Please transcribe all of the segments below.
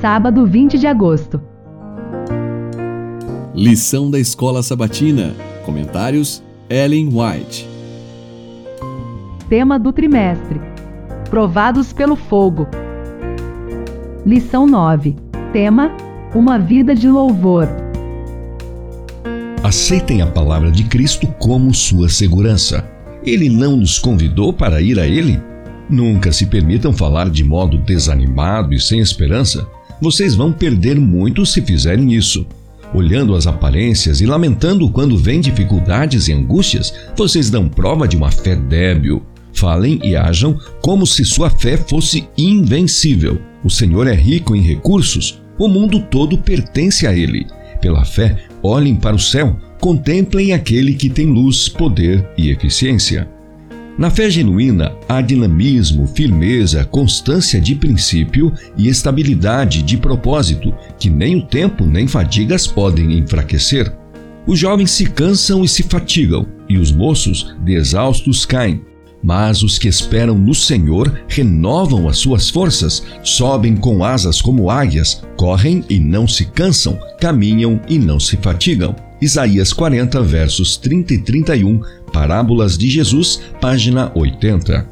sábado 20 de agosto. Lição da Escola Sabatina. Comentários: Ellen White. Tema do trimestre: Provados pelo fogo. Lição 9. Tema: Uma vida de louvor. Aceitem a palavra de Cristo como sua segurança. Ele não nos convidou para ir a Ele. Nunca se permitam falar de modo desanimado e sem esperança. Vocês vão perder muito se fizerem isso. Olhando as aparências e lamentando quando vêm dificuldades e angústias, vocês dão prova de uma fé débil. Falem e ajam como se sua fé fosse invencível. O Senhor é rico em recursos. O mundo todo pertence a Ele. Pela fé, olhem para o céu, contemplem aquele que tem luz, poder e eficiência. Na fé genuína, há dinamismo, firmeza, constância de princípio e estabilidade de propósito, que nem o tempo nem fadigas podem enfraquecer. Os jovens se cansam e se fatigam, e os moços, de exaustos, caem. Mas os que esperam no Senhor renovam as suas forças, sobem com asas como águias, correm e não se cansam, caminham e não se fatigam. Isaías 40, versos 30 e 31, Parábolas de Jesus, página 80.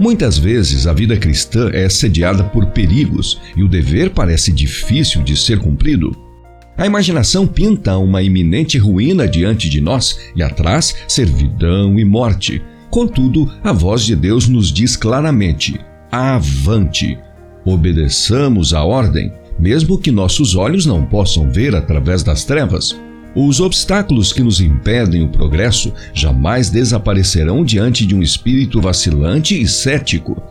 Muitas vezes a vida cristã é sediada por perigos e o dever parece difícil de ser cumprido. A imaginação pinta uma iminente ruína diante de nós e atrás servidão e morte. Contudo, a voz de Deus nos diz claramente: avante! Obedeçamos a ordem, mesmo que nossos olhos não possam ver através das trevas. Os obstáculos que nos impedem o progresso jamais desaparecerão diante de um espírito vacilante e cético.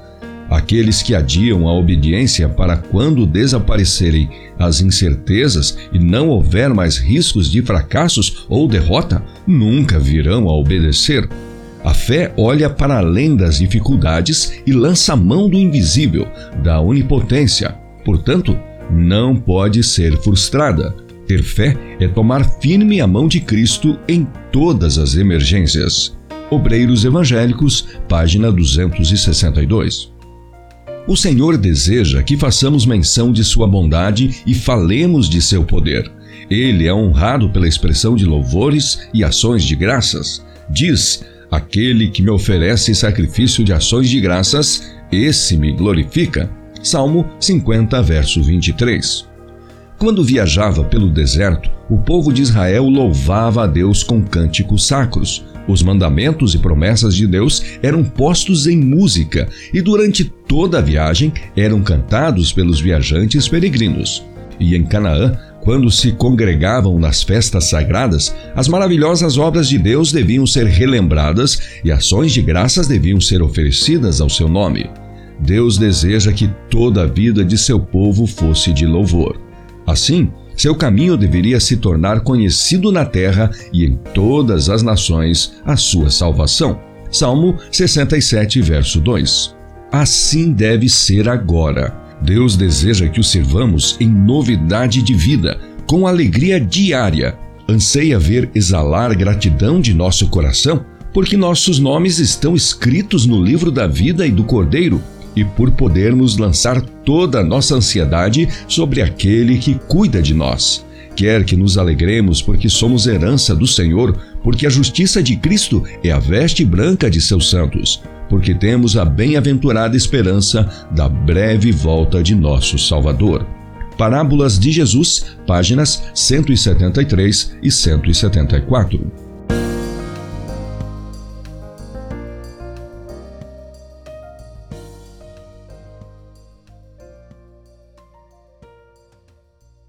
Aqueles que adiam a obediência para quando desaparecerem as incertezas e não houver mais riscos de fracassos ou derrota, nunca virão a obedecer. A fé olha para além das dificuldades e lança a mão do invisível, da onipotência. Portanto, não pode ser frustrada. Ter fé é tomar firme a mão de Cristo em todas as emergências. Obreiros evangélicos, página 262. O Senhor deseja que façamos menção de sua bondade e falemos de seu poder. Ele é honrado pela expressão de louvores e ações de graças. Diz: aquele que me oferece sacrifício de ações de graças, esse me glorifica. Salmo 50, verso 23. Quando viajava pelo deserto, o povo de Israel louvava a Deus com cânticos sacros. Os mandamentos e promessas de Deus eram postos em música e durante toda a viagem eram cantados pelos viajantes peregrinos. E em Canaã, quando se congregavam nas festas sagradas, as maravilhosas obras de Deus deviam ser relembradas e ações de graças deviam ser oferecidas ao seu nome. Deus deseja que toda a vida de seu povo fosse de louvor. Assim, seu caminho deveria se tornar conhecido na terra e em todas as nações a sua salvação. Salmo 67, verso 2. Assim deve ser agora. Deus deseja que o sirvamos em novidade de vida, com alegria diária. Anseia ver exalar gratidão de nosso coração, porque nossos nomes estão escritos no livro da vida e do Cordeiro, e por podermos lançar toda a nossa ansiedade sobre aquele que cuida de nós. Quer que nos alegremos porque somos herança do Senhor, porque a justiça de Cristo é a veste branca de seus santos, porque temos a bem-aventurada esperança da breve volta de nosso Salvador. Parábolas de Jesus, páginas 173 e 174.